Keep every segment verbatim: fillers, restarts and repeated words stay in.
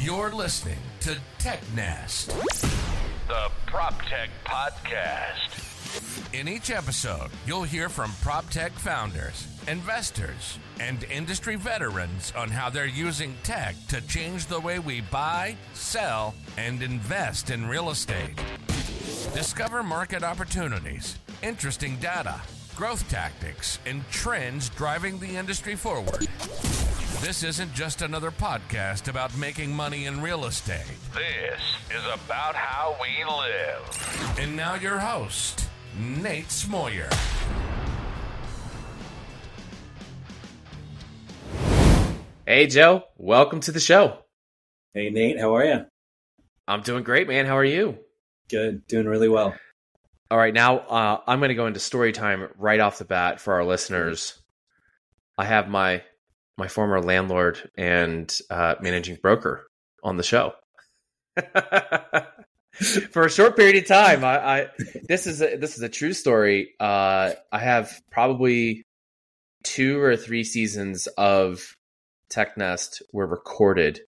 You're listening to TechNest, the PropTech podcast. In each episode, you'll hear from PropTech founders, investors, and industry veterans on how they're using tech to change the way we buy, sell, and invest in real estate. Discover market opportunities, interesting data, growth tactics, and trends driving the industry forward. This isn't just another podcast about making money in real estate. This is about how we live. And now your host, Nate Smoyer. Hey, Joe. Welcome to the show. Hey, Nate. How are you? I'm doing great, man. How are you? Good. Doing really well. All right. Now, uh, I'm going to go into story time right off the bat for our listeners. I have my... my former landlord and uh, managing broker on the show for a short period of time. I, I this is a, this is a true story. Uh, I have probably two or three seasons of TechNest were recorded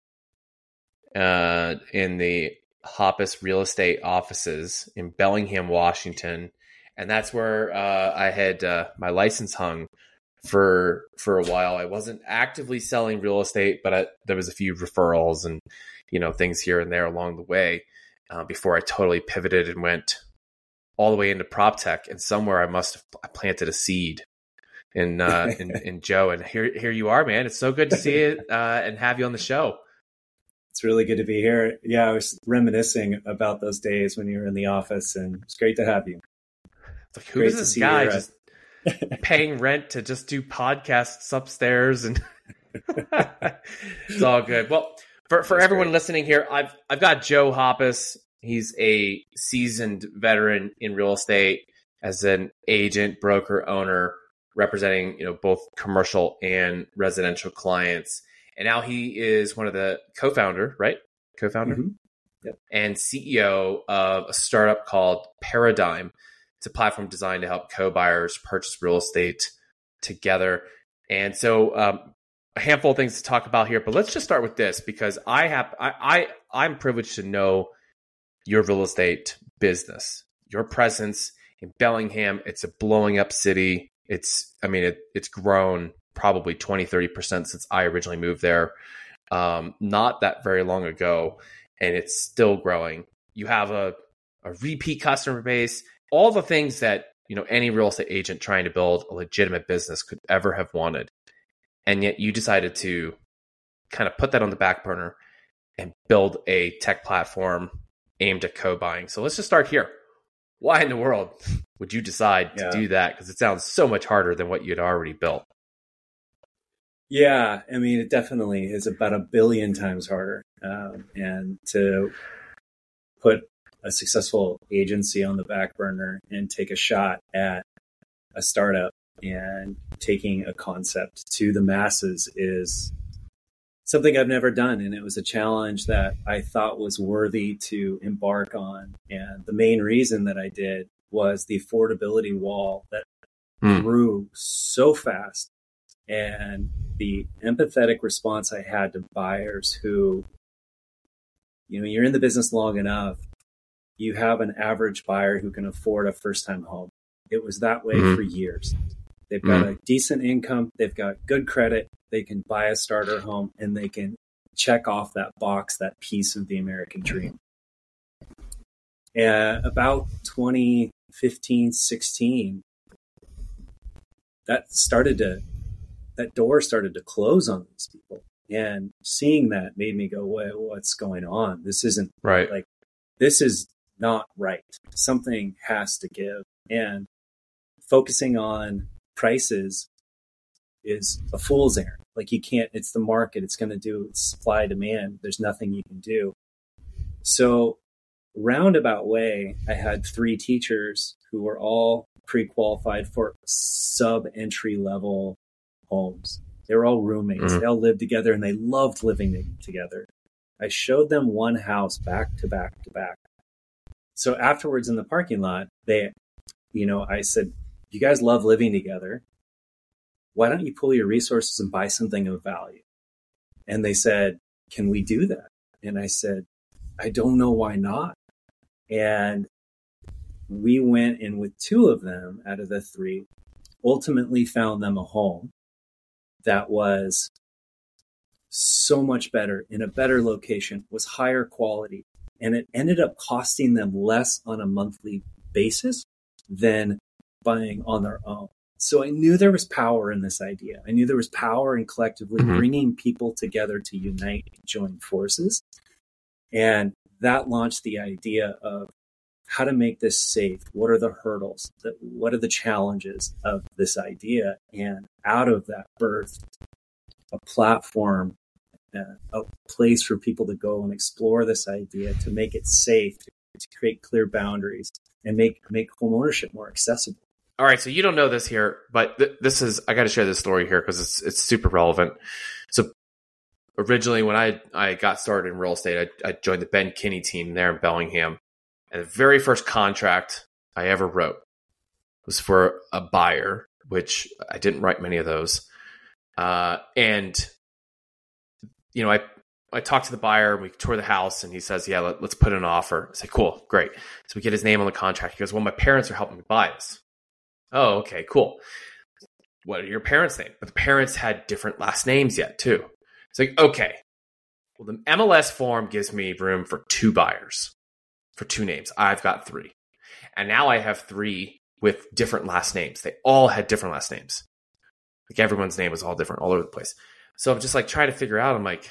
uh, in the Hoppus real estate offices in Bellingham, Washington, and that's where uh, I had uh, my license hung. For for a while, I wasn't actively selling real estate, but I, there was a few referrals and you know things here and there along the way uh, before I totally pivoted and went all the way into prop tech. And somewhere I must have I planted a seed in, uh, in in Joe. And here here you are, man. It's so good to see it uh, and have you on the show. It's really good to be here. Yeah, I was reminiscing about those days when you were in the office, and it's great to have you. Like, who is this guy? Just paying rent to just do podcasts upstairs, and it's all good. Well, for, for everyone great. listening here, I've I've got Joe Hoppis. He's a seasoned veteran in real estate as an agent, broker, owner, representing you know both commercial and residential clients. And now he is one of the co-founder, right? Co-founder mm-hmm. yep. and C E O of a startup called Pairadime. It's a platform designed to help co-buyers purchase real estate together. And so um, a handful of things to talk about here, but let's just start with this because I have, I, I, I'm privileged to know your real estate business, your presence in Bellingham. It's a blowing up city. It's, I mean, it, it's grown probably twenty, thirty percent since I originally moved there. Um, not that very long ago, and it's still growing. You have a, a repeat customer base. All the things that, you know, any real estate agent trying to build a legitimate business could ever have wanted. And yet you decided to kind of put that on the back burner and build a tech platform aimed at co-buying. So let's just start here. Why in the world would you decide yeah. to do that? Because it sounds so much harder than what you'd already built. Yeah. I mean, it definitely is about a billion times harder. Um, and to put a successful agency on the back burner and take a shot at a startup and taking a concept to the masses is something I've never done. And it was a challenge that I thought was worthy to embark on. And the main reason that I did was the affordability wall that mm. grew so fast and the empathetic response I had to buyers who, you know, you're in the business long enough, you have an average buyer who can afford a first-time home. It was that way mm-hmm. for years. They've got mm-hmm. a decent income. They've got good credit. They can buy a starter home, and they can check off that box, that piece of the American dream. Uh, about twenty fifteen, sixteen, that started to, that door started to close on these people. And seeing that made me go, well, what's going on? This isn't right. like, this is not right. Something has to give. And focusing on prices is a fool's errand. Like you can't, it's the market. It's going to do supply demand. There's nothing you can do. So roundabout way, I had three teachers who were all pre-qualified for sub-entry level homes. They were all roommates. Mm-hmm. They all lived together and they loved living together. I showed them one house back to back to back. So afterwards in the parking lot, they, you know, I said, you guys love living together. Why don't you pull your resources and buy something of value? And they said, can we do that? And I said, I don't know why not. And we went in with two of them out of the three, ultimately found them a home that was so much better, in a better location, was higher quality. And it ended up costing them less on a monthly basis than buying on their own. So I knew there was power in this idea. I knew there was power in collectively mm-hmm. bringing people together to unite and join forces. And that launched the idea of how to make this safe. What are the hurdles? What are the challenges of this idea? And out of that birthed a platform, a place for people to go and explore this idea, to make it safe, to create clear boundaries, and make, make home ownership more accessible. All right, so you don't know this here, but th- this is, I got to share this story here because it's it's super relevant. So originally when I, I got started in real estate, I, I joined the Ben Kinney team there in Bellingham. And the very first contract I ever wrote was for a buyer, which I didn't write many of those. Uh, and, you know, I, I talked to the buyer, we toured the house, and he says, yeah, let, let's put in an offer. I say, cool, great. So we get his name on the contract. He goes, well, my parents are helping me buy this. Oh, okay, cool. What are your parents' names? But the parents had different last names yet too. It's like, okay, well, the M L S form gives me room for two buyers for two names. I've got three. And now I have three with different last names. They all had different last names. Like everyone's name was all different all over the place. So I'm just like trying to figure out, I'm like,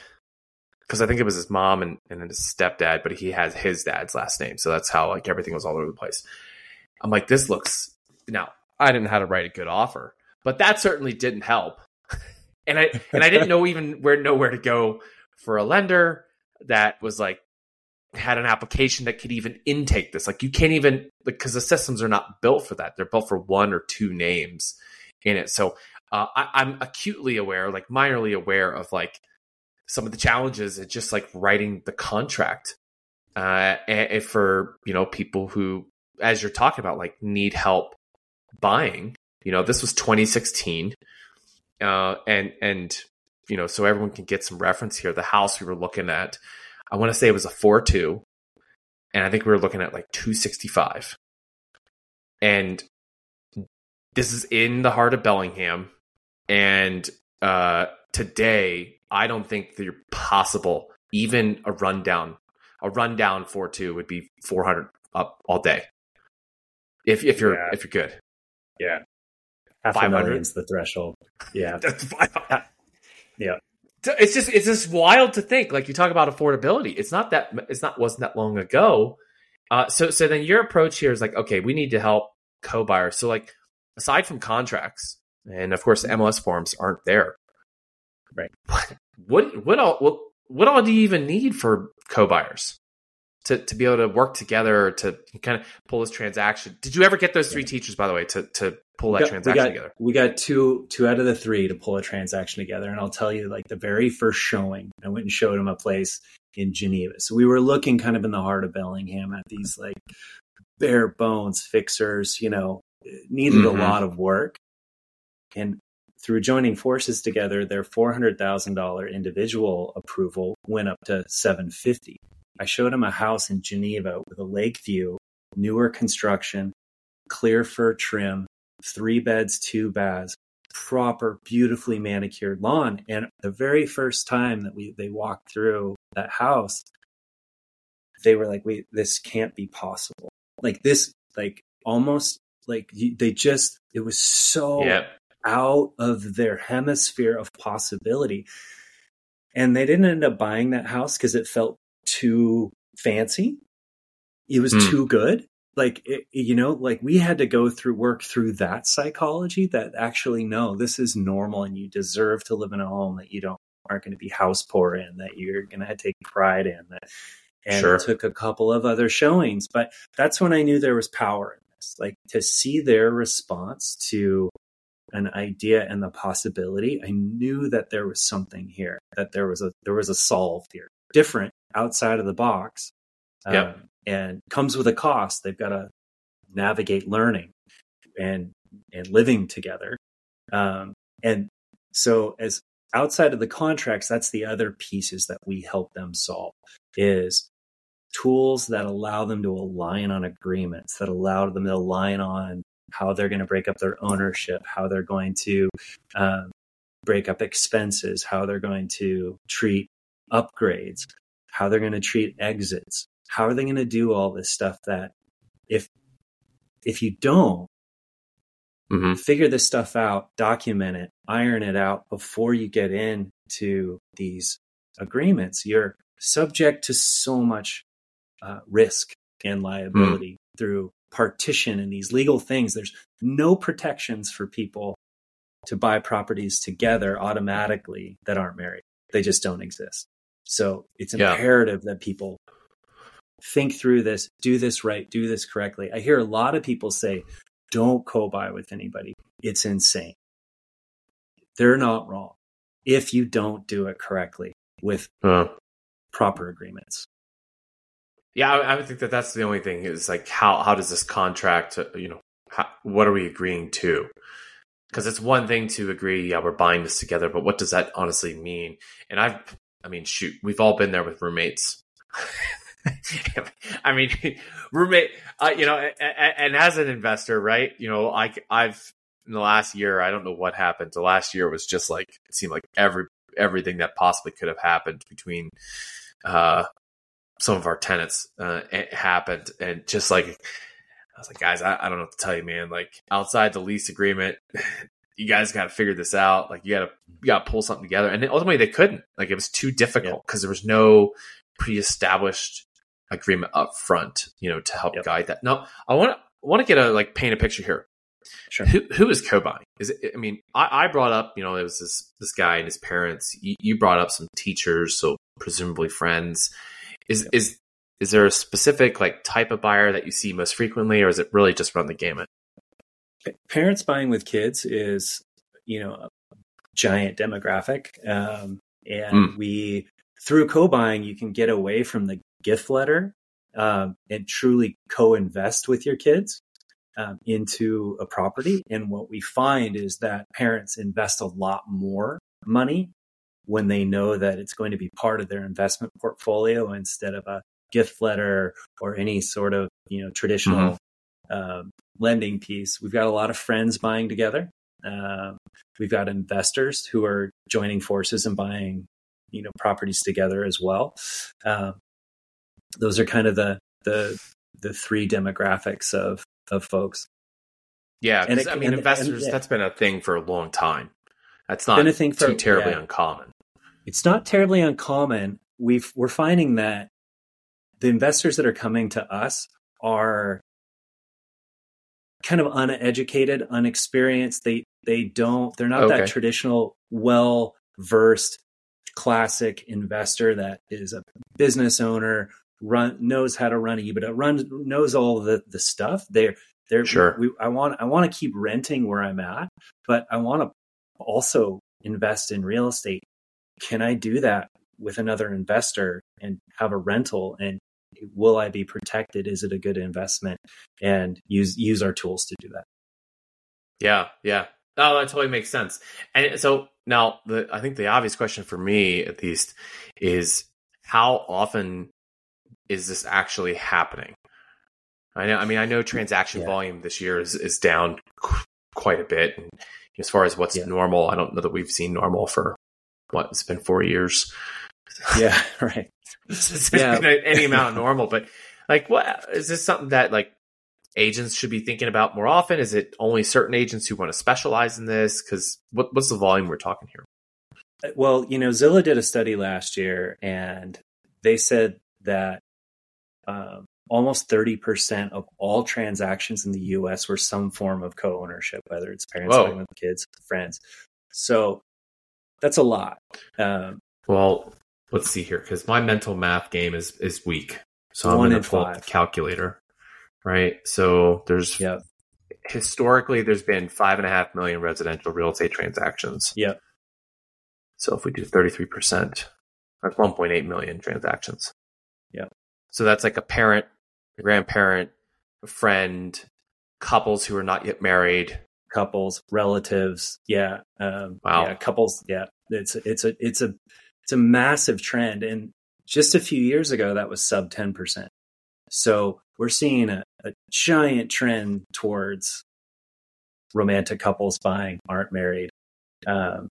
because I think it was his mom and, and then his stepdad, but he has his dad's last name. So that's how like everything was all over the place. I'm like, this looks, now, I didn't know how to write a good offer, but that certainly didn't help. And I and I didn't know even where know where to go for a lender that was like had an application that could even intake this. Like you can't even, because the systems are not built for that. They're built for one or two names in it. So uh, I, I'm acutely aware, like minorly aware of like some of the challenges and just like writing the contract uh, and, and for, you know, people who, as you're talking about, like need help buying. You know, this was twenty sixteen, uh, and and you know, so everyone can get some reference here. The house we were looking at, I want to say it was a four two, and I think we were looking at like two sixty-five. And this is in the heart of Bellingham, and uh, today I don't think they're possible. Even a rundown, a rundown four two would be four hundred up all day. If if you're yeah. if you're good. Yeah. Half a million is the threshold. Yeah. Yeah. It's just, it's just wild to think, like you talk about affordability. It's not that, it's not, wasn't that long ago. Uh, so, so then your approach here is like, okay, we need to help co-buyers. So like, aside from contracts and of course the M L S forms aren't there. Right. What, what, what all, what, what all do you even need for co-buyers? To, to be able to work together, to kind of pull this transaction. Did you ever get those three yeah. teachers, by the way, to, to pull that got, transaction we got, together? We got two two out of the three to pull a transaction together. And I'll tell you, like the very first showing, I went and showed him a place in Geneva. So we were looking kind of in the heart of Bellingham at these like bare bones fixers, you know, needed mm-hmm. a lot of work. And through joining forces together, their four hundred thousand dollars individual approval went up to seven fifty. I showed him a house in Geneva with a lake view, newer construction, clear fir trim, three beds, two baths, proper, beautifully manicured lawn. And the very first time that we they walked through that house, they were like, "Wait, this can't be possible." Like this, like almost like they just, it was so yep. out of their hemisphere of possibility. And they didn't end up buying that house because it felt too fancy. It was mm. too good. Like, it, you know, like we had to go through work through that psychology that actually, no, this is normal and you deserve to live in a home that you don't aren't going to be house poor in, that you're going to take pride in. That, and sure. it took a couple of other showings, but that's when I knew there was power in this, like to see their response to an idea and the possibility. I knew that there was something here, that there was a, there was a solve here, different, outside of the box, um, yep. and comes with a cost. They've got to navigate learning and and living together. Um, and so as Outside of the contracts, that's the other pieces that we help them solve, is tools that allow them to align on agreements, that allow them to align on how they're going to break up their ownership, how they're going to um, break up expenses, how they're going to treat upgrades, how they're going to treat exits. How are they going to do all this stuff that if if you don't mm-hmm. figure this stuff out, document it, iron it out before you get into these agreements, you're subject to so much uh, risk and liability mm. through partition and these legal things. There's no protections for people to buy properties together automatically that aren't married. They just don't exist. So it's imperative yeah. that people think through this, do this right, do this correctly. I hear a lot of people say, don't co-buy with anybody. It's insane. They're not wrong if you don't do it correctly with huh. proper agreements. Yeah, I, I would think that that's the only thing is like, how, how does this contract, you know, how, what are we agreeing to? Because it's one thing to agree, yeah, we're buying this together, but what does that honestly mean? And I've, I mean, shoot, we've all been there with roommates. I mean, roommate, uh, you know, and, and as an investor, right, you know, I, I've, in the last year, I don't know what happened. The last year was just like, it seemed like every everything that possibly could have happened between uh, some of our tenants uh, it happened. And just like, I was like, guys, I, I don't know what to tell you, man. Like outside the lease agreement, you guys got to figure this out. Like you got to you got to pull something together. And then ultimately they couldn't. Like it was too difficult because yeah. there was no pre-established agreement up front, you know, to help yep. guide that. Now, I want to want to get a like paint a picture here. Sure. Who who is co-buying? Is it, I mean, I, I brought up, you know, there was this this guy and his parents. You, you brought up some teachers, so presumably friends. Is yep. is is there a specific like type of buyer that you see most frequently, or is it really just run the gamut? Parents buying with kids is, you know, a giant demographic, um, and mm. we through co-buying you can get away from the gift letter um, and truly co-invest with your kids. Um, into a property. And what we find is that parents invest a lot more money when they know that it's going to be part of their investment portfolio instead of a gift letter or any sort of, you know, traditional mm-hmm. um, lending piece. We've got a lot of friends buying together. Um, we've got investors who are joining forces and buying, you know, properties together as well. Um, those are kind of the, the, the three demographics of, of folks. Yeah. And it, I mean, and, investors, and, that's been a thing for a long time. That's not a thing for, too terribly yeah. uncommon. It's not terribly uncommon. We've, we're finding that the investors that are coming to us are kind of uneducated, unexperienced. They, they don't, they're not okay. that traditional, well-versed, classic investor that is a business owner, run knows how to run EBITDA, runs knows all the, the stuff. They're they're sure. We, I want I want to keep renting where I'm at, but I want to also invest in real estate. Can I do that with another investor and have a rental? And will I be protected? Is it a good investment? And use use our tools to do that. Yeah, yeah. Oh, that totally makes sense. And so now, the I think the obvious question for me, at least, is how often is this actually happening? I know. I mean, I know transaction yeah. volume this year is, is down qu- quite a bit. And as far as what's yeah. normal, I don't know that we've seen normal for what it's been four years. Yeah, right. It's yeah. been any amount of normal, but like, what is this something that like agents should be thinking about more often? Is it only certain agents who want to specialize in this? Because what, what's the volume we're talking here? Well, you know, Zillow did a study last year, and they said that Um, almost thirty percent of all transactions in the U S were some form of co-ownership, whether it's parents buying with kids, friends. So that's a lot. Um, well, let's see here, because my mental math game is is weak. So I'm going to pull up the calculator, right? So there's yep. historically there's been five and a half million residential real estate transactions. Yep. So if we do thirty-three percent, that's one point eight million transactions. Yep. So that's like a parent, grandparent, a friend, couples who are not yet married, couples, relatives. Yeah. Um, wow. Yeah, couples. Yeah. It's, it's a, it's a, it's a massive trend. And just a few years ago, that was sub ten percent. So we're seeing a, a giant trend towards romantic couples buying, aren't married, um,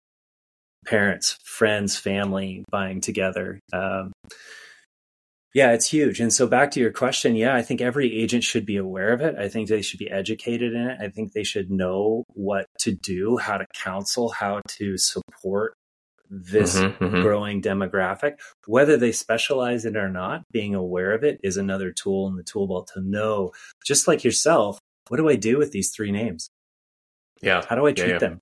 parents, friends, family buying together. Um, yeah, it's huge. And so back to your question, yeah, I think every agent should be aware of it. I think they should be educated in it. I think they should know what to do, how to counsel, how to support this mm-hmm, mm-hmm. growing demographic. Whether they specialize in it or not, being aware of it is another tool in the tool belt to know, just like yourself, what do I do with these three names? Yeah. How do I treat yeah, yeah. them?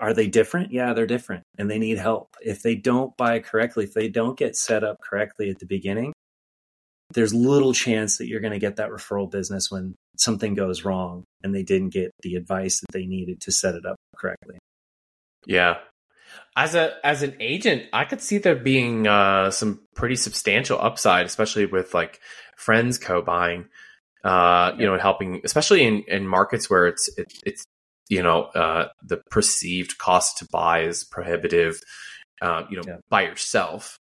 Are they different? Yeah, they're different and they need help. If they don't buy correctly, if they don't get set up correctly at the beginning, there's little chance that you're going to get that referral business when something goes wrong and they didn't get the advice that they needed to set it up correctly. Yeah. As a as an agent, I could see there being uh, some pretty substantial upside, especially with like friends co-buying, uh, you know, and helping, especially in, in markets where it's it, it's you know uh, the perceived cost to buy is prohibitive, uh, you know, yeah. by yourself.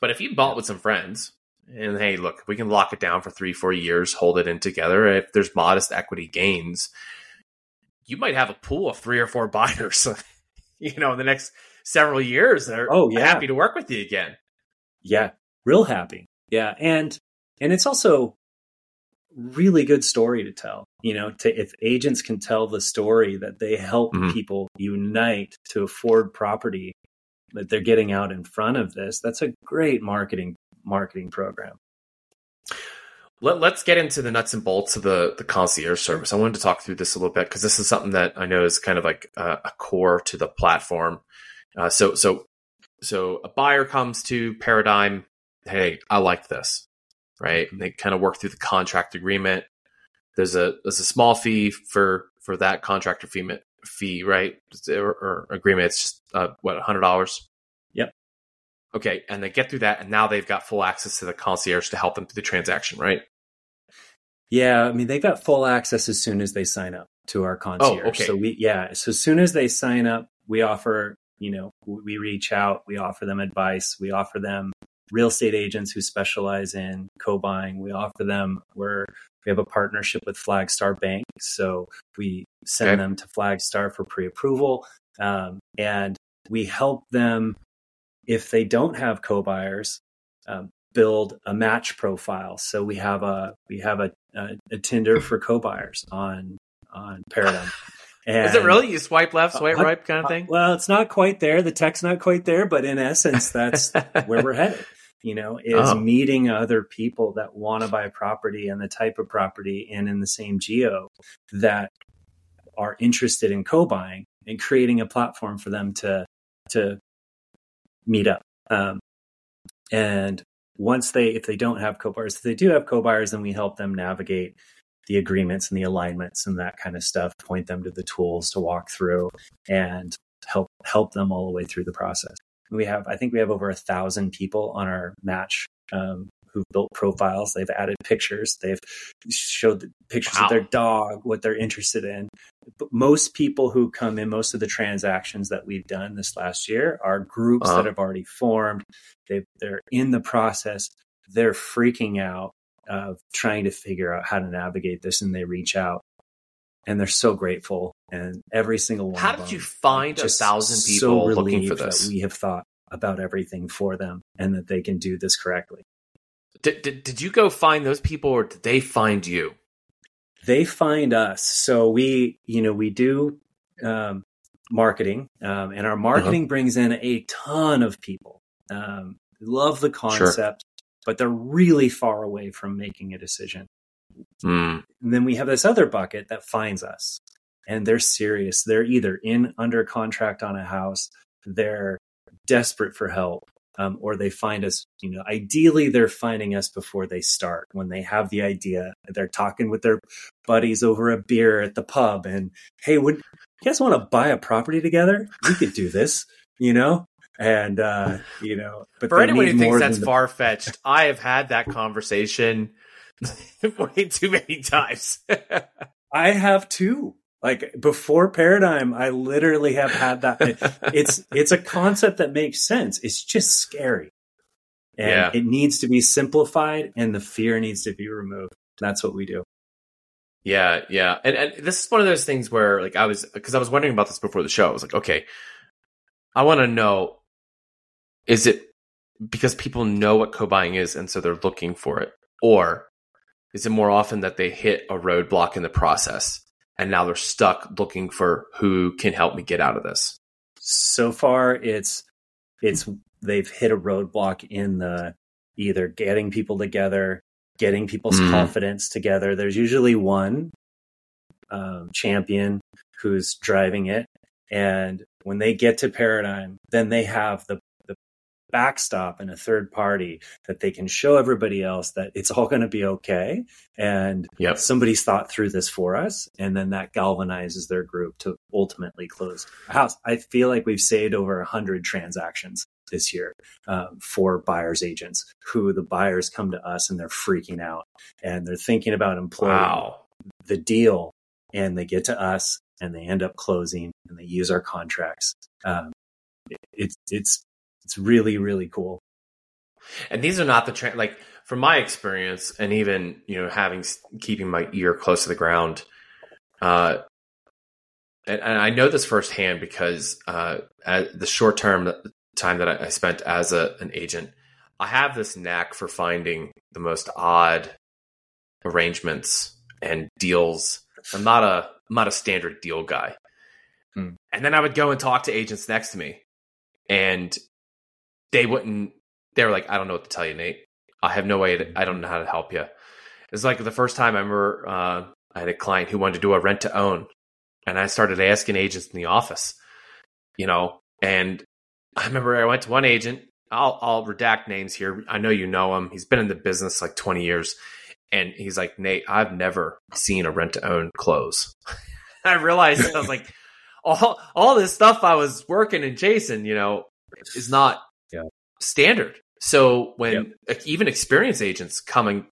But if you bought with some friends, and hey, look, we can lock it down for three, four years, hold it in together. If there's modest equity gains, you might have a pool of three or four buyers. You know, in the next several years, they're oh, yeah. happy to work with you again. Yeah, real happy. Yeah, and and it's also really good story to tell. You know, to, if agents can tell the story that they help mm-hmm. people unite to afford property, that they're getting out in front of this, that's a great marketing marketing program. Let, let's get into the nuts and bolts of the, the concierge service. I wanted to talk through this a little bit because this is something that I know is kind of like a, a core to the platform. Uh, so so so a buyer comes to Pairadime. Hey, I like this, right? And they kind of work through the contract agreement. There's a there's a small fee for for that contractor fee, fee right? Or, or agreement. It's just uh, what one hundred dollars. Okay, and they get through that, and now they've got full access to the concierge to help them through the transaction, right? Yeah, I mean, they got full access as soon as they sign up to our concierge. Oh, okay. So we, yeah, so as soon as they sign up, we offer, you know, we reach out, we offer them advice, we offer them real estate agents who specialize in co-buying. We offer them, we're, we have a partnership with Flagstar Bank, so we send okay. them to Flagstar for pre-approval, um, and we help them, if they don't have co-buyers, uh, build a match profile. So we have a we have a a, a Tinder for co-buyers on on Pairadime. And, is it really? You swipe left, swipe uh, right kind of thing? Uh, well, it's not quite there. The tech's not quite there, but in essence, that's where we're headed. You know, is oh. meeting other people that want to buy property and the type of property and in the same geo that are interested in co-buying and creating a platform for them to to. meet up. Um, and once they, if they don't have co-buyers, if they do have co-buyers, then we help them navigate the agreements and the alignments and that kind of stuff, point them to the tools to walk through and help, help them all the way through the process. We have, I think we have over a thousand people on our match, um, who've built profiles. They've added pictures. They've showed the pictures wow. of their dog, what they're interested in. But most people who come in, most of the transactions that we've done this last year are groups uh-huh. that have already formed. They've, they're in the process. They're freaking out of trying to figure out how to navigate this, and they reach out, and they're so grateful. And every single one. How of did them, you find a thousand people so looking for this? That we have thought about everything for them, and that they can do this correctly. Did, did did you go find those people, or did they find you? They find us. So we, you know, we do um, marketing, um, and our marketing uh-huh. brings in a ton of people. Um, love the concept, sure. but they're really far away from making a decision. Mm. And then we have this other bucket that finds us, and they're serious. They're either in under contract on a house, they're desperate for help. Um, or they find us, you know, ideally they're finding us before they start. When they have the idea, they're talking with their buddies over a beer at the pub and, hey, would you guys want to buy a property together? We could do this, you know, and, uh, you know. But for anyone who thinks that's the- far-fetched, I have had that conversation way too many times. I have too. Like before Pairadime, I literally have had that. It's it's a concept that makes sense. It's just scary. And yeah. it needs to be simplified and the fear needs to be removed. That's what we do. Yeah, yeah. And, and this is one of those things where like I was, because I was wondering about this before the show. I was like, okay, I want to know, is it because people know what co-buying is and so they're looking for it? Or is it more often that they hit a roadblock in the process and now they're stuck looking for who can help me get out of this? So far, it's it's they've hit a roadblock in the either getting people together, getting people's mm. confidence together. There's usually one um, champion who's driving it. And when they get to Pairadime, then they have the backstop and a third party that they can show everybody else that it's all going to be okay. And yep. somebody's thought through this for us. And then that galvanizes their group to ultimately close a house. I feel like we've saved over a hundred transactions this year uh, for buyers agents who the buyers come to us and they're freaking out and they're thinking about employing wow. the deal, and they get to us and they end up closing and they use our contracts. Um, it, it's, it's, It's really, really cool. And these are not the tra- like from my experience, and even you know having keeping my ear close to the ground. Uh, and, and I know this firsthand because uh, at the short term time that I, I spent as a, an agent, I have this knack for finding the most odd arrangements and deals. I'm not a I'm not a standard deal guy. Mm. And then I would go and talk to agents next to me, and they wouldn't, they were like, I don't know what to tell you, Nate. I have no way to, I don't know how to help you. It's like the first time I remember uh, I had a client who wanted to do a rent to own. And I started asking agents in the office, you know, and I remember I went to one agent. I'll, I'll redact names here. I know you know him. He's been in the business like twenty years. And he's like, Nate, I've never seen a rent to own close. I realized, I was like, all, all this stuff I was working in Jason, you know, is not yeah. standard. So when yeah. even experienced agents coming,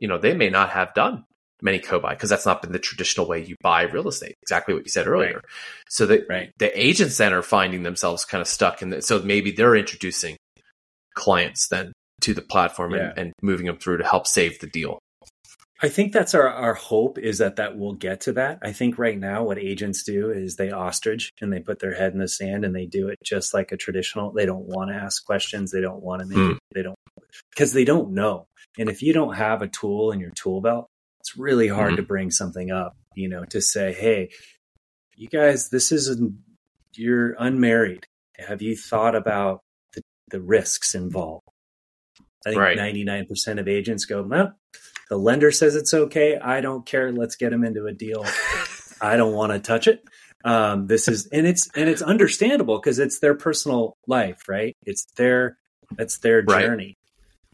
you know, they may not have done many co-buy because that's not been the traditional way you buy real estate. Exactly what you said earlier. Right. So the, right. the agents then are finding themselves kind of stuck in that. So maybe they're introducing clients then to the platform yeah. and, and moving them through to help save the deal. I think that's our, our hope is that that we'll get to that. I think right now what agents do is they ostrich and they put their head in the sand and they do it just like a traditional. They don't want to ask questions. They don't want to make mm. they don't because they don't know. And if you don't have a tool in your tool belt, it's really hard mm. to bring something up, you know, to say, hey, you guys, this is you're unmarried. Have you thought about the, the risks involved? I think right. ninety-nine percent of agents go, well, the lender says it's okay. I don't care. Let's get them into a deal. I don't want to touch it. Um, this is, and it's, and it's understandable because it's their personal life, right? It's their, that's their journey.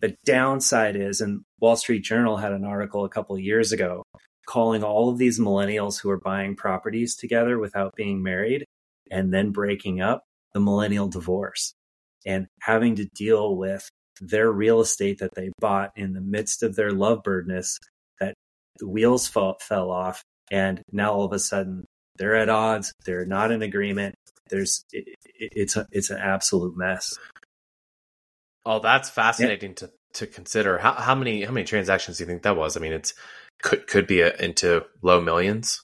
Right. The downside is, and Wall Street Journal had an article a couple of years ago calling all of these millennials who are buying properties together without being married and then breaking up, the millennial divorce, and having to deal with their real estate that they bought in the midst of their lovebirdness, that the wheels fell, fell off. And now all of a sudden they're at odds. They're not in agreement. There's, it, it, it's a, it's an absolute mess. Oh, that's fascinating yeah. to, to consider. How, how many, how many transactions do you think that was? I mean, it's could, could be a, into low millions.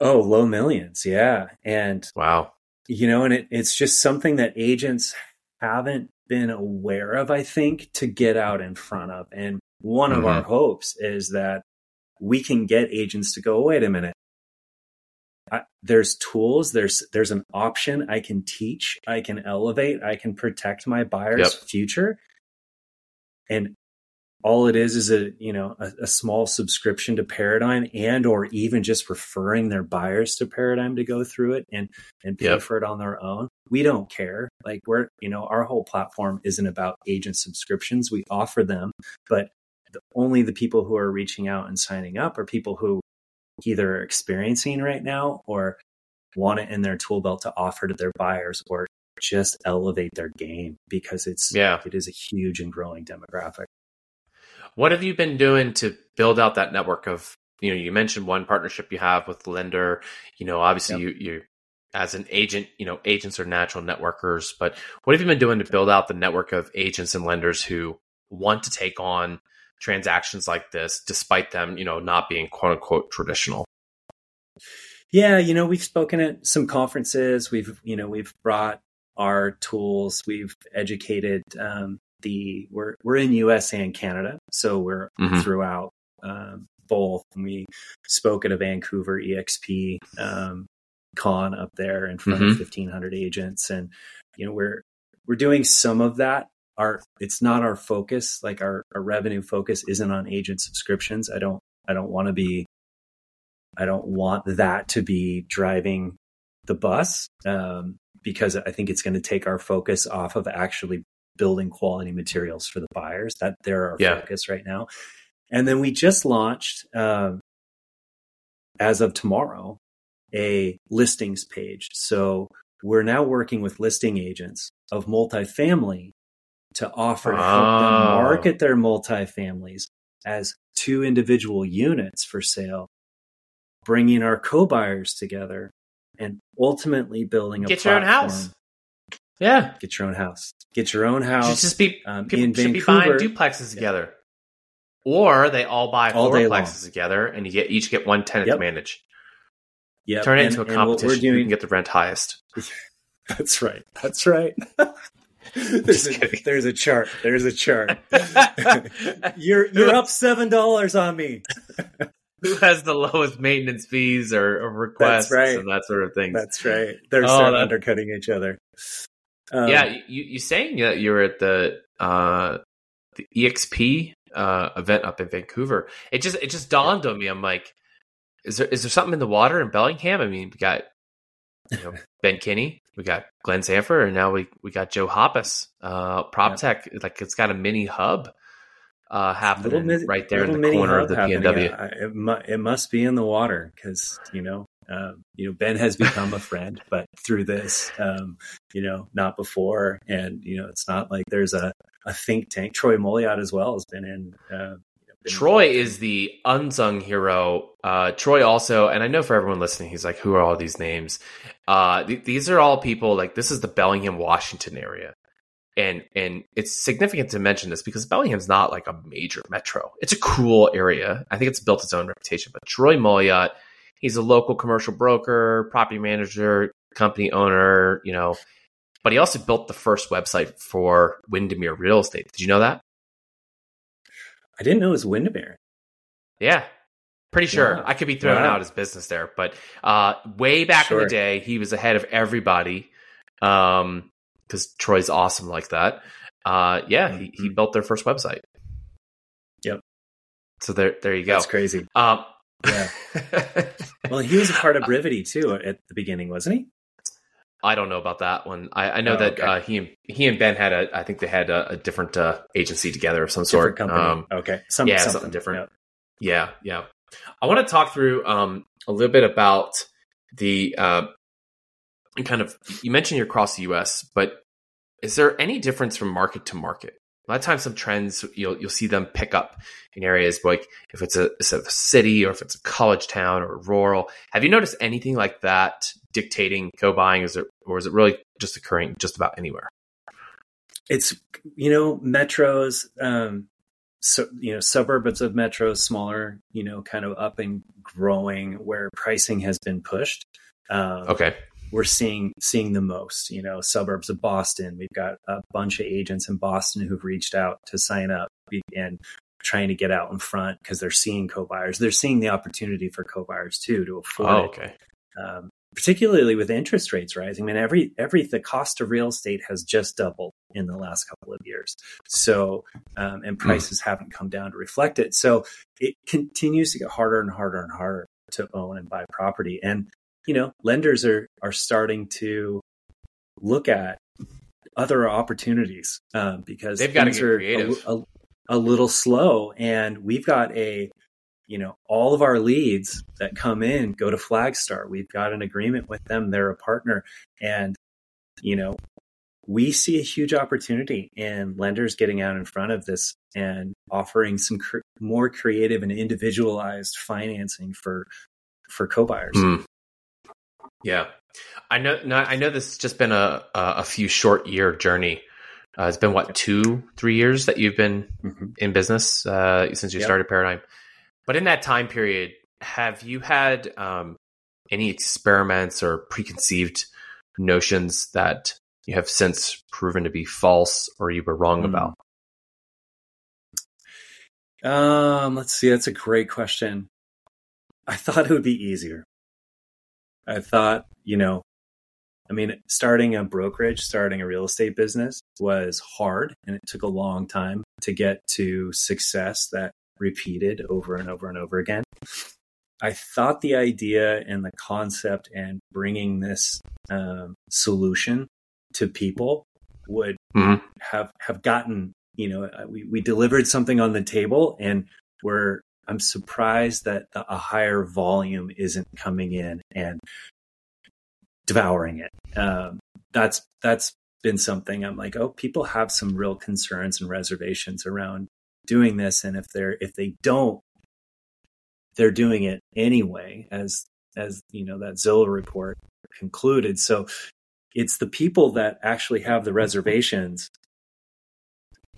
Oh, low millions. Yeah. And wow, you know, and it, it's just something that agents haven't been aware of, I think, to get out in front of. And one mm-hmm. of our hopes is that we can get agents to go, wait a minute, I, there's tools, there's there's an option. I can teach, I can elevate, I can protect my buyer's yep. future. And all it is is a you know a, a small subscription to Pairadime, and or even just referring their buyers to Pairadime to go through it and and pay yep. for it on their own. We don't care. Like we're you know our whole platform isn't about agent subscriptions. We offer them, but the, only the people who are reaching out and signing up are people who either are experiencing right now or want it in their tool belt to offer to their buyers or just elevate their game, because it's yeah. it is a huge and growing demographic. What have you been doing to build out that network of you know, you mentioned one partnership you have with the lender, you know, obviously yep. you, you, as an agent, you know, agents are natural networkers, but what have you been doing to build out the network of agents and lenders who want to take on transactions like this, despite them, you know, not being quote unquote traditional? Yeah. You know, we've spoken at some conferences, we've, you know, we've brought our tools, we've educated, um, the, we're, we're in U S and Canada. So we're mm-hmm. throughout, um, both. And we spoke at a Vancouver E X P, um, con up there in front mm-hmm. of fifteen hundred agents. And, you know, we're, we're doing some of that. Our, it's not our focus. Like our, our revenue focus isn't on agent subscriptions. I don't, I don't want to be, I don't want that to be driving the bus, um, because I think it's going to take our focus off of actually building quality materials for the buyers. That they're our yeah. focus right now. And then we just launched, um, as of tomorrow, a listings page. So we're now working with listing agents of multifamily to offer to help oh. them market their multifamilies as two individual units for sale, bringing our co-buyers together and ultimately building a get platform. Your own house. Yeah. Get your own house. Get your own house. Should just be, um, people in should Vancouver. Be buying duplexes yeah. together. Or they all buy all fourplexes together and you get each get one tenant yep. to manage. Yeah. Turn it and, into a competition. We're doing... You can get the rent highest. That's right. That's right. there's, a, there's a chart. There's a chart. you're you're up seven dollars on me. Who has the lowest maintenance fees or, or requests right. and that sort of thing? That's right. They're oh, that... undercutting each other. Um, yeah. You, you saying that you were at the, uh, the E X P uh, event up in Vancouver. It just, it just dawned yeah. on me. I'm like, is there, is there something in the water in Bellingham? I mean, we got, you know, Ben Kinney, we got Glenn Sanford, and now we, we got Joe Hoppis, uh, PropTech. Yeah. Like it's got a mini hub. Uh, happening mini, right there in the corner of the P N W. I, it, mu- it must be in the water because, you know, uh, you know, Ben has become a friend, but through this, um, you know, not before. And, you know, it's not like there's a, a think tank. Troy Moliot as well has been in. Uh, been Troy in- is the unsung hero. Uh, Troy also, and I know for everyone listening, he's like, who are all these names? Uh, th- these are all people like this is the Bellingham, Washington area. And and it's significant to mention this because Bellingham's not like a major metro. It's a cool area. I think it's built its own reputation. But Troy Moliot, he's a local commercial broker, property manager, company owner, you know. But he also built the first website for Windermere Real Estate. Did you know that? I didn't know it was Windermere. Yeah, pretty sure. Yeah. I could be throwing wow. out his business there. But uh, way back sure. in the day, he was ahead of everybody. Um Because Troy's awesome like that. Uh, yeah, he, he built their first website. Yep. So there there you go. That's crazy. Um, yeah. Well, he was a part of Brivity, too, at the beginning, wasn't he? I don't know about that one. I, I know oh, that okay. uh, he and he and Ben had a, I think they had a, a different uh, agency together of some different sort. Company. Um, okay. Some, yeah, something. something different. Yep. Yeah, yeah. I want to talk through um, a little bit about the... Uh, kind of, you mentioned you're across the U S, but is there any difference from market to market? A lot of times some trends, you'll you'll see them pick up in areas like if it's a, it's a city or if it's a college town or rural. Have you noticed anything like that dictating co-buying? Is there, or is it really just occurring just about anywhere? It's, you know, metros, um, so, you know, suburbs of metros, smaller, you know, kind of up and growing where pricing has been pushed. Um, okay. We're seeing seeing the most, you know, suburbs of Boston. We've got a bunch of agents in Boston who've reached out to sign up and trying to get out in front because they're seeing co-buyers. They're seeing the opportunity for co-buyers too to afford oh, okay. it, um, particularly with interest rates rising. I mean, every every the cost of real estate has just doubled in the last couple of years. So, um, and prices mm. haven't come down to reflect it. So it continues to get harder and harder and harder to own and buy property. And you know, lenders are, are starting to look at other opportunities um, because they've got to get creative. A, a, a little slow. And we've got a, you know, all of our leads that come in go to Flagstar. We've got an agreement with them. They're a partner. And, you know, we see a huge opportunity in lenders getting out in front of this and offering some cr- more creative and individualized financing for for co-buyers. Mm. Yeah, I know. No, I know this has just been a a few short year journey. Uh, it's been what two, three years that you've been mm-hmm. in business uh, since you yep. started Pairadime. But in that time period, have you had um, any experiments or preconceived notions that you have since proven to be false or you were wrong mm. about? Um, let's see. That's a great question. I thought it would be easier. I thought, you know, I mean, starting a brokerage, starting a real estate business was hard, and it took a long time to get to success that repeated over and over and over again. I thought the idea and the concept and bringing this um, solution to people would mm-hmm. have have gotten, you know, we, we delivered something on the table, and we're I'm surprised that a higher volume isn't coming in and devouring it. Um, that's that's been something I'm like, oh, people have some real concerns and reservations around doing this, and if they're if they don't, they're doing it anyway, as as you know that Zillow report concluded. So it's the people that actually have the reservations,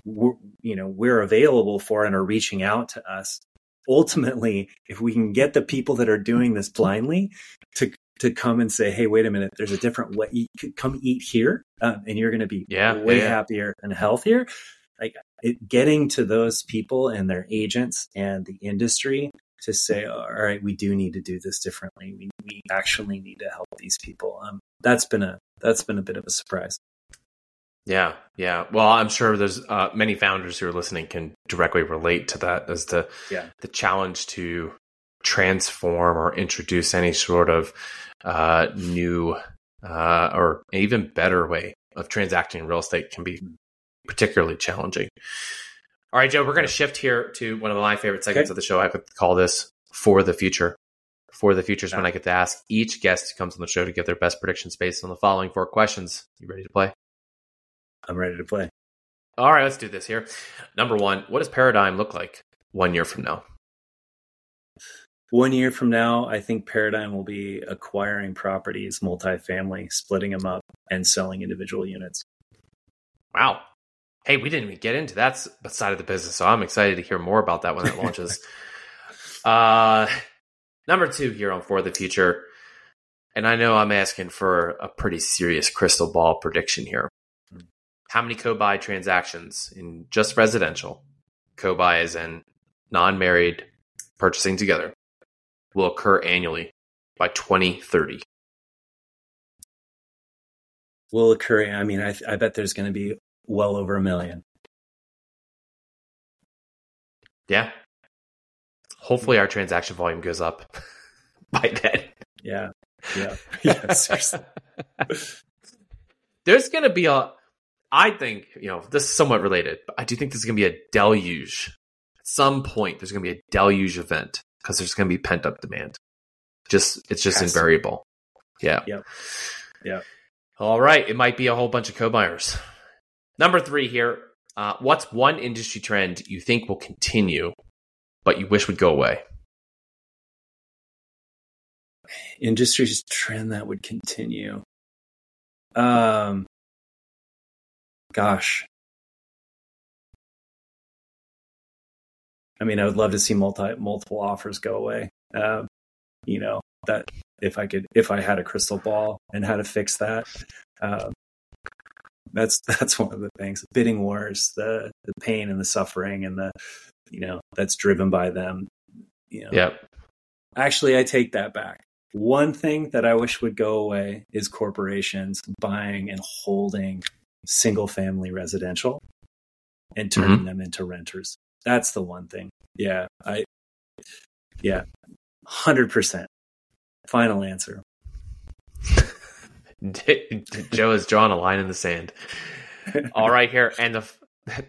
we're, you know, we're available for and are reaching out to us. Ultimately, if we can get the people that are doing this blindly to to come and say, hey, wait a minute, there's a different way. You could come eat here, um, and you're going to be yeah, way yeah. happier and healthier. Like it, getting to those people and their agents and the industry to say, all right, we do need to do this differently. We, we actually need to help these people. Um, that's been a that's been a bit of a surprise. Yeah, yeah. Well, I'm sure there's uh, many founders who are listening can directly relate to that as the yeah. the challenge to transform or introduce any sort of uh, new uh, or even better way of transacting real estate can be particularly challenging. All right, Joe, we're going to shift here to one of my favorite segments okay. of the show. I could call this For the Future. For the Future is yeah. when I get to ask each guest who comes on the show to give their best predictions based on the following four questions. You ready to play? I'm ready to play. All right, let's do this here. Number one, what does Pairadime look like one year from now? One year from now, I think Pairadime will be acquiring properties, multifamily, splitting them up, and selling individual units. Wow. Hey, we didn't even get into that side of the business, so I'm excited to hear more about that when it launches. uh, number two here on For the Future, and I know I'm asking for a pretty serious crystal ball prediction here. How many co-buy transactions in just residential, co-buy as in non-married, purchasing together, will occur annually by twenty thirty? Will occur, I mean, I, I bet there's going to be well over a million. Yeah. Hopefully our transaction volume goes up by then. Yeah. Yeah. Yeah, seriously. There's going to be a... I think, you know, this is somewhat related, but I do think there's going to be a deluge. At some point, there's going to be a deluge event because there's going to be pent-up demand. Just It's just yes. invariable. Yeah. Yeah. Yeah. All right. It might be a whole bunch of co-buyers. Number three here. Uh, what's one industry trend you think will continue, but you wish would go away? Industry trend that would continue. Um. Gosh. I mean, I would love to see multi multiple offers go away. Um, you know, that if I could, if I had a crystal ball and how to fix that, um, that's, that's one of the things. Bidding wars, the, the pain and the suffering and the, you know, that's driven by them. You know. Yep. Actually, I take that back. One thing that I wish would go away is corporations buying and holding single family residential and turning mm-hmm. them into renters. That's the one thing. Yeah. I, yeah. one hundred percent. Final answer. Joe has drawn a line in the sand. All right here. And the,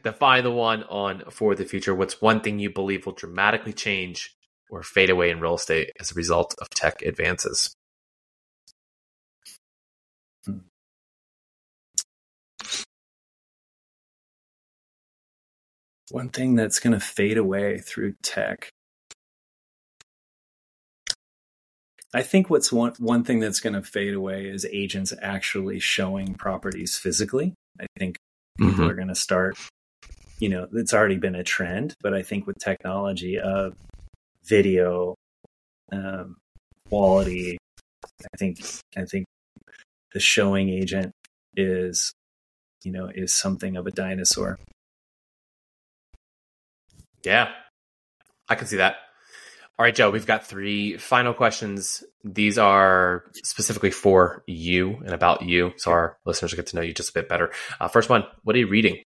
the final one on For the Future. What's one thing you believe will dramatically change or fade away in real estate as a result of tech advances? one thing that's going to fade away through tech. I think what's one, one thing that's going to fade away is agents actually showing properties physically. I think people mm-hmm. are going to start, you know, it's already been a trend, but I think with technology of video um, quality, I think, I think the showing agent is, you know, is something of a dinosaur. Yeah, I can see that. All right, Joe, we've got three final questions. These are specifically for you and about you, so our listeners get to know you just a bit better. Uh, first one, what are you reading?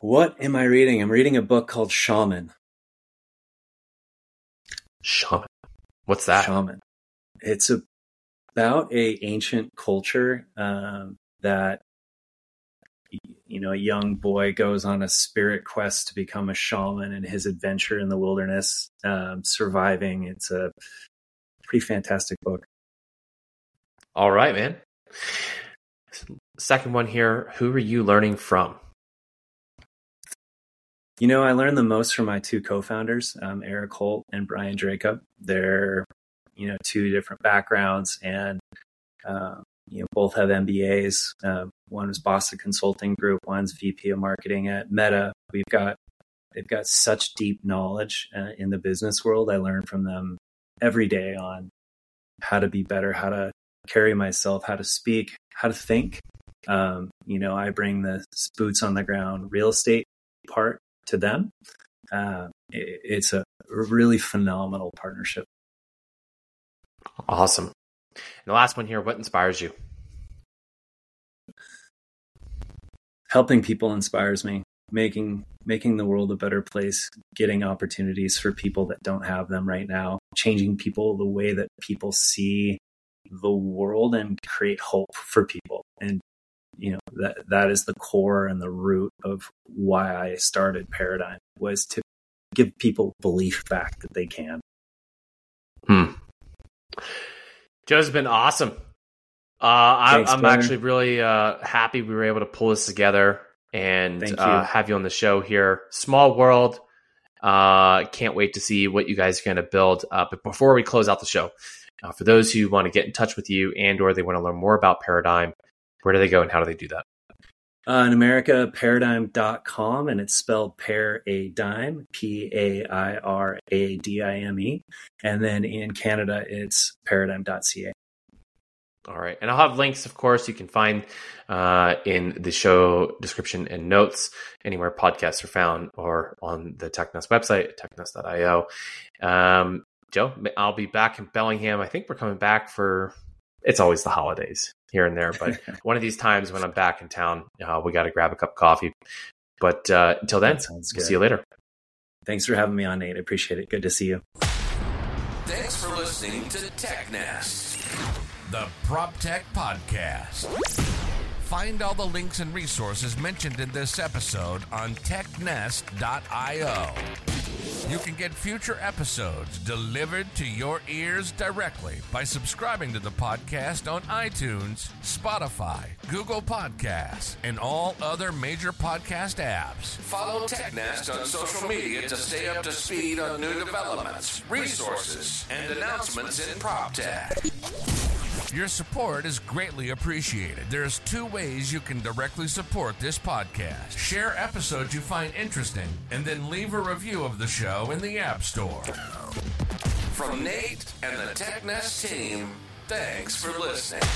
What am I reading? I'm reading a book called Shaman. Shaman. What's that? Shaman. It's about a ancient culture um, that, you know, a young boy goes on a spirit quest to become a shaman in his adventure in the wilderness, um, surviving. It's a pretty fantastic book. All right, man. Second one here. Who are you learning from? You know, I learned the most from my two co-founders, um, Eric Holt and Brian Drakeup. They're, you know, two different backgrounds and, uh, you know, both have M B As. Uh, one was Boston Consulting Group. One's V P of Marketing at Meta. We've got they've got such deep knowledge uh, in the business world. I learn from them every day on how to be better, how to carry myself, how to speak, how to think. Um, you know, I bring the boots on the ground real estate part to them. Uh, it, it's a really phenomenal partnership. Awesome. And the last one here, what inspires you? Helping people inspires me, making making the world a better place, getting opportunities for people that don't have them right now, changing people the way that people see the world and create hope for people. And, you know, that that is the core and the root of why I started Pairadime, was to give people belief back that they can. Hmm. Joe's been awesome. Uh, Thanks, I'm Blair. actually really uh, happy we were able to pull this together and uh, have you on the show here. Small world. Uh, can't wait to see what you guys are going to build. Uh, but before we close out the show, uh, for those who want to get in touch with you and or they want to learn more about Pairadime, where do they go and how do they do that? Uh, in America, pairadime dot com, and it's spelled Pairadime, P A I R A D I M E. And then in Canada, it's pairadime dot c a. All right. And I'll have links, of course, you can find uh, in the show description and notes, anywhere podcasts are found or on the TechNest website, technest dot io. Um, Joe, I'll be back in Bellingham. I think we're coming back for... It's always the holidays here and there, but one of these times when I'm back in town, uh, we got to grab a cup of coffee. But uh, until then, we'll see you later. Thanks for having me on, Nate. I appreciate it. Good to see you. Thanks for listening to TechNest, the PropTech podcast. Find all the links and resources mentioned in this episode on technest dot io. You can get future episodes delivered to your ears directly by subscribing to the podcast on iTunes, Spotify, Google Podcasts, and all other major podcast apps. Follow TechNest on social media to stay up to speed on new developments, resources, and announcements in PropTech. Your support is greatly appreciated. There's two ways you can directly support this podcast. Share episodes you find interesting, and then leave a review of the show in the App Store. From Nate and the TechNest team, thanks for listening.